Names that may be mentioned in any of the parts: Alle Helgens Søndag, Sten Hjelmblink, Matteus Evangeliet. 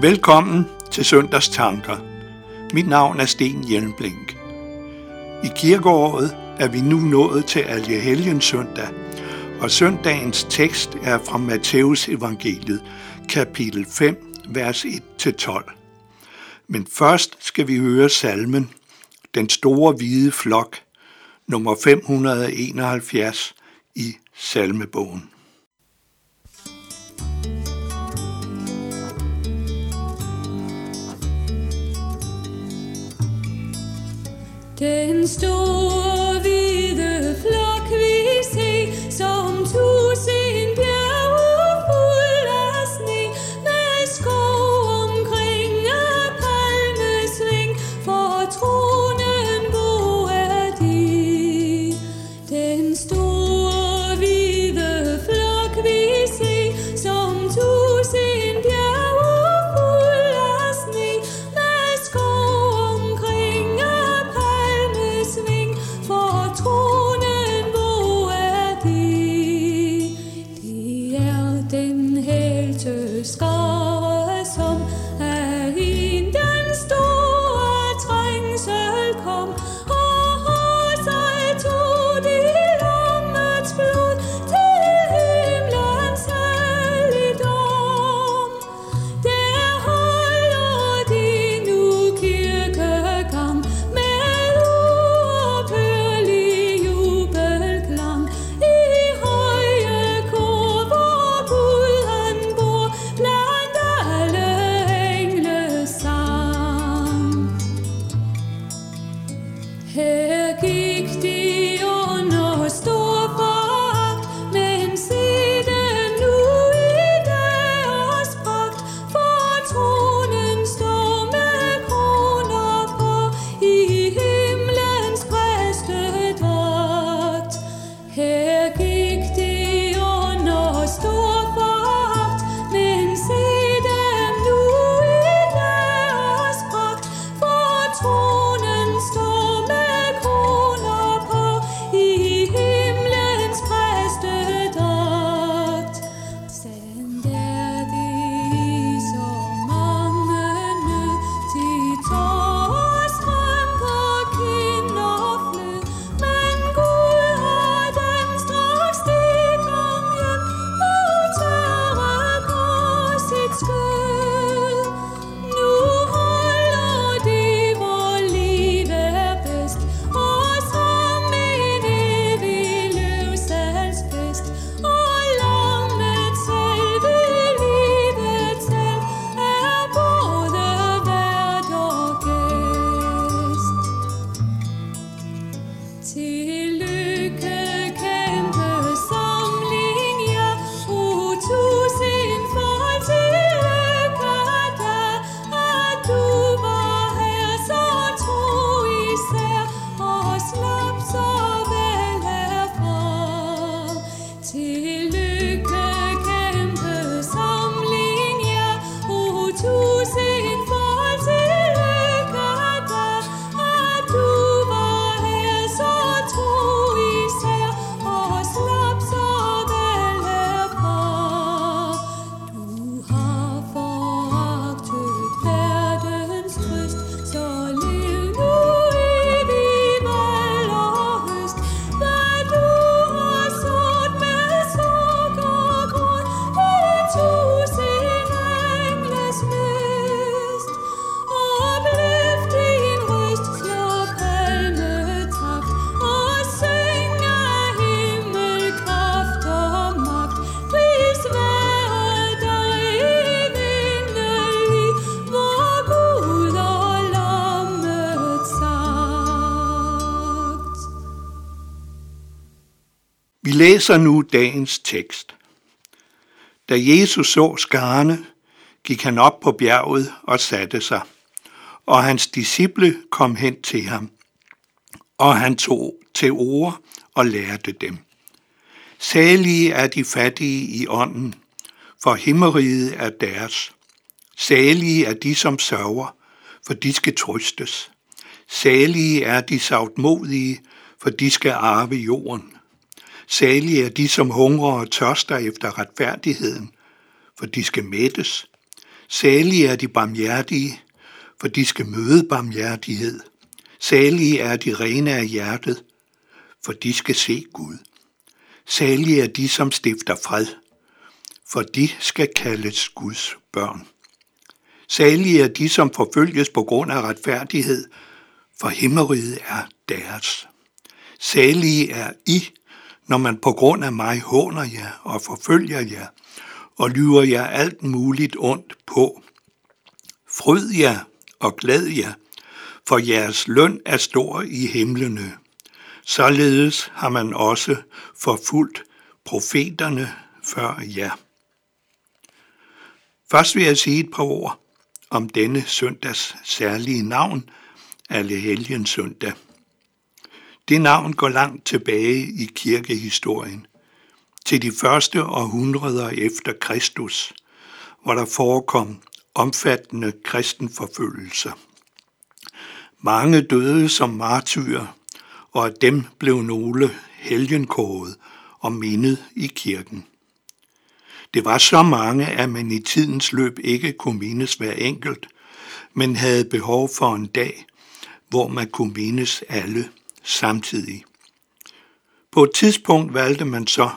Velkommen til Søndags Tanker. Mit navn er Sten Hjelmblink. I kirkeåret er vi nu nået til Alle Helgens Søndag, og søndagens tekst er fra Matteus Evangeliet, kapitel 5, vers 1-12. Men først skal vi høre salmen, Den Store Hvide Flok, nummer 571 i salmebogen. Den store hvide flok vi ser, som tusind bjerge fuld af sne, med skov omkring af palmesving, for tronen bor de. Den store hvide flok vi ser, som tusind bjerge fuld af sne, med skov omkring af palmesving, for tronen bor de. De er den helte skare, som af hende den store trængsel kom, og har sig tog i lammets blod til himlens helligdom. Der holder de nu kirkegang med uophørlig jubelklang. I høje kor, hvor Gud han bor, blandt alle engles sang. Her gik de under stor foragt, men se dem nu i deres pragt, for tronen står med kroner på i himlens præstedragt. Her gik de under stor foragt, men se dem nu i deres pragt, for tronen står med kroner på i himlens præstedragt. Sandt er de i så mange nød, de tårer strøm på kind og flød, men Gud har dem straks det kom hjem og tørrer på sit skød. Nu holder de vor liv bedst, og som en evig løvsalgsfest, og lammet selv ved livet selv er både vært og gæst. Tillykke kæmpe samling, ja, tusind for tillykke da, at du var her, så tro især, og slap så vel herfra. Tillykke kæmpe samling, ja, tusind for tillykke da, at du var her, så tro især, og slap så vel herfra. Du har foragtet verdens trøst, så lev nu evig vold og høst. Hvad du har sået med sorg og gråd, vil tusind engles mest. Opløft din røst, slå palmetragt, og syng af himmelkraft og magt. Pris være dig evindelig, vor Gud og lammet sagt. Vi læser nu dagens tekst. Da Jesus så skarne, gik han op på bjerget og satte sig, og hans disciple kom hen til ham, og han tog til orde og lærte dem. Salige er de fattige i ånden, for himmeriget er deres. Salige er de, som sørger, for de skal trøstes. Salige er de sagtmodige, for de skal arve jorden. Salige er de, som hungrer og tørster efter retfærdigheden, for de skal mættes. Salige er de barmhjertige, for de skal møde barmhjertighed. Salige er de rene af hjertet, for de skal se Gud. Salige er de, som stifter fred, for de skal kaldes Guds børn. Salige er de, som forfølges på grund af retfærdighed, for himmeriget er deres. Salige er I, når man på grund af mig håner jer og forfølger jer, og lyver jer alt muligt ondt på. Fryd jer og glæd jer, for jeres løn er stor i himlene. Således har man også forfulgt profeterne før jer. Først vil jeg sige et par ord om denne søndags særlige navn, Alle Helgens Søndag. Det navn går langt tilbage i kirkehistorien, til de første århundreder efter Kristus, hvor der forekom omfattende kristenforfølgelser. Mange døde som martyrer, og af dem blev nogle helgenkåret og mindet i kirken. Det var så mange, at man i tidens løb ikke kunne mindes hver enkelt, men havde behov for en dag, hvor man kunne mindes alle samtidig. På et tidspunkt valgte man så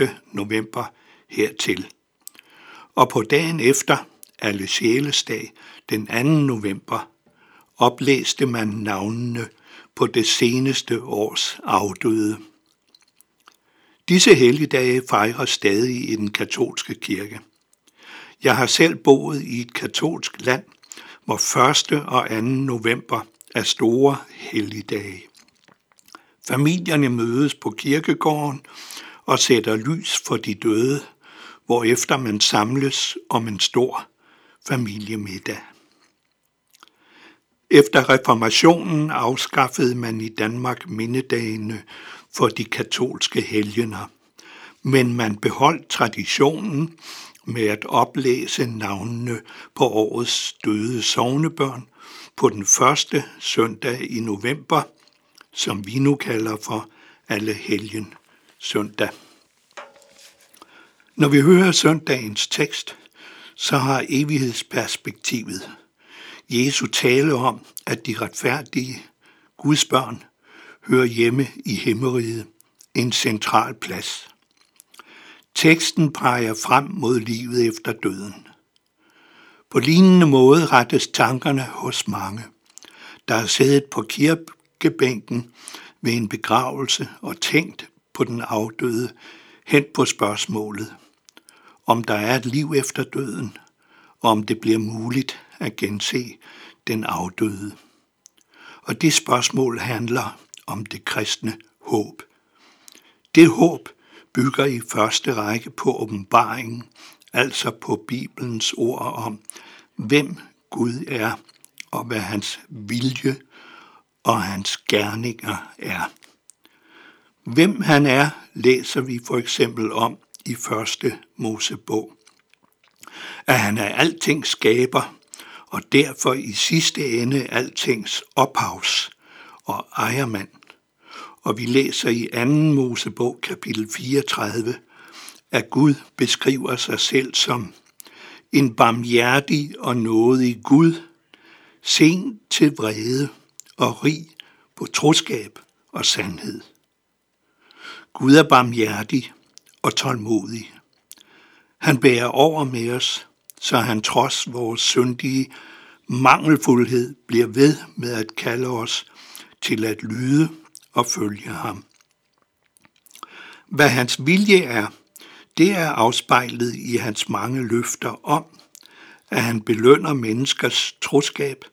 1. november hertil, og på dagen efter, Alle Sjælesdag, den 2. november, oplæste man navnene på det seneste års afdøde. Disse helligdage fejres stadig i den katolske kirke. Jeg har selv boet i et katolsk land, hvor 1. og 2. november er store helligdage. Familierne mødes på kirkegården og sætter lys for de døde, hvorefter man samles om en stor familiemiddag. Efter reformationen afskaffede man i Danmark mindedagene for de katolske helgener, men man beholdt traditionen med at oplæse navnene på årets døde sognebørn på den første søndag i november, som vi nu kalder for Alle Helgens Søndag. Når vi hører søndagens tekst, så har evighedsperspektivet, Jesu tale om, at de retfærdige, Guds børn, hører hjemme i himmeriget, en central plads. Teksten peger frem mod livet efter døden. På lignende måde rettes tankerne hos mange, der har siddet på kirkebænken ved en begravelse og tænkt på den afdøde hen på spørgsmålet, om der er et liv efter døden, og om det bliver muligt at gense den afdøde. Og det spørgsmål handler om det kristne håb. Det håb bygger i første række på åbenbaringen, altså på Bibelens ord om, hvem Gud er, og hvad hans vilje og hans gerninger er. Hvem han er, læser vi for eksempel om i 1. Mosebog. At han er altings skaber, og derfor i sidste ende altings ophavs og ejermand. Og vi læser i 2. Mosebog kapitel 34, at Gud beskriver sig selv som en barmhjertig og nådig Gud, sen til vrede og rig på troskab og sandhed. Gud er barmhjertig og tålmodig. Han bærer over med os, så han trods vores syndige mangelfuldhed bliver ved med at kalde os til at lyde og følge ham. Hvad hans vilje er, det er afspejlet i hans mange løfter om, at han belønner menneskers troskab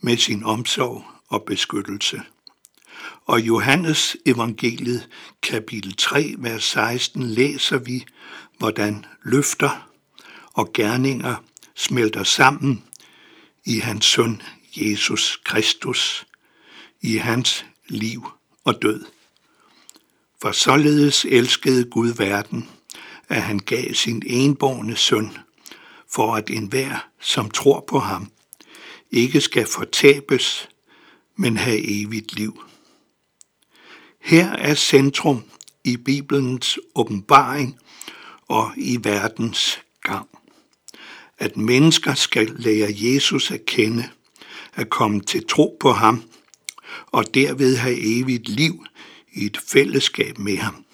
med sin omsorg og beskyttelse. Og Johannes evangeliet kapitel 3, vers 16 læser vi, hvordan løfter og gerninger smelter sammen i hans søn Jesus Kristus, i hans liv og død. For således elskede Gud verden, at han gav sin enbårne søn, for at enhver, som tror på ham, ikke skal fortabes, men have evigt liv. Her er centrum i Bibelens åbenbaring og i verdens gang. at mennesker skal lære Jesus at kende, at komme til tro på ham og derved have evigt liv i et fællesskab med ham.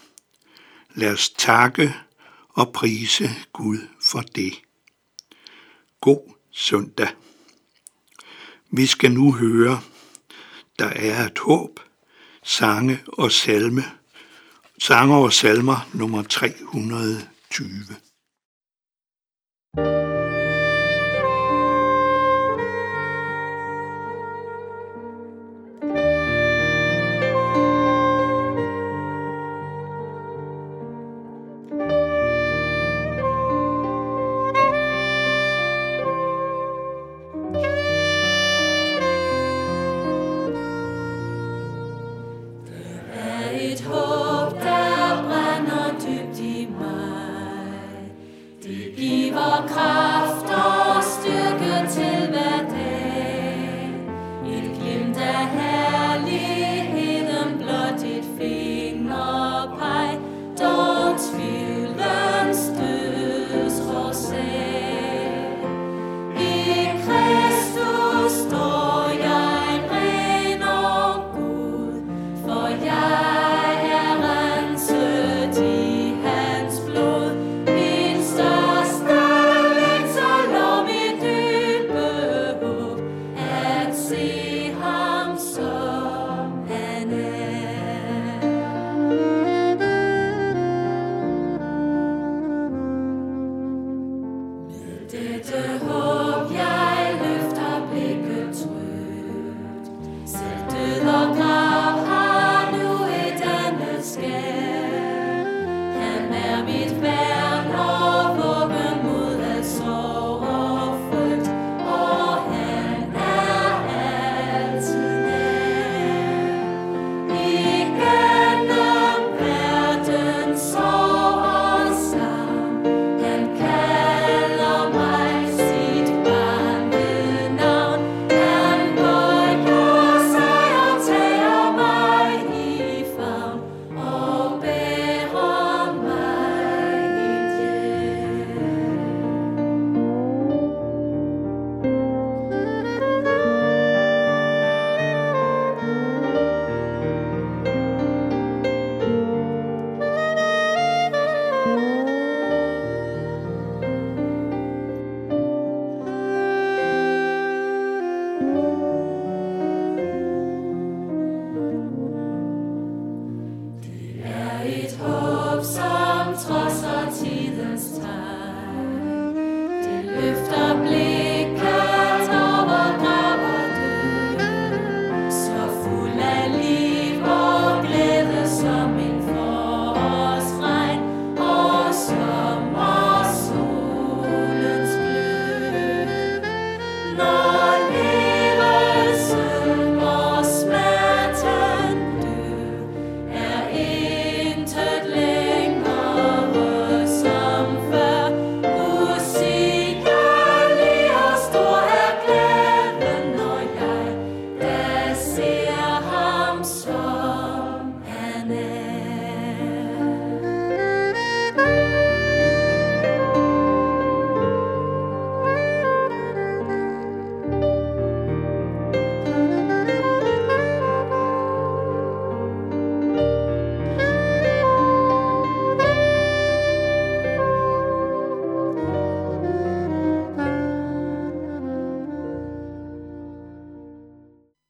Lad os takke og prise Gud for det. God søndag. Vi skal nu høre, der er et håb, sange og salmer nummer 320.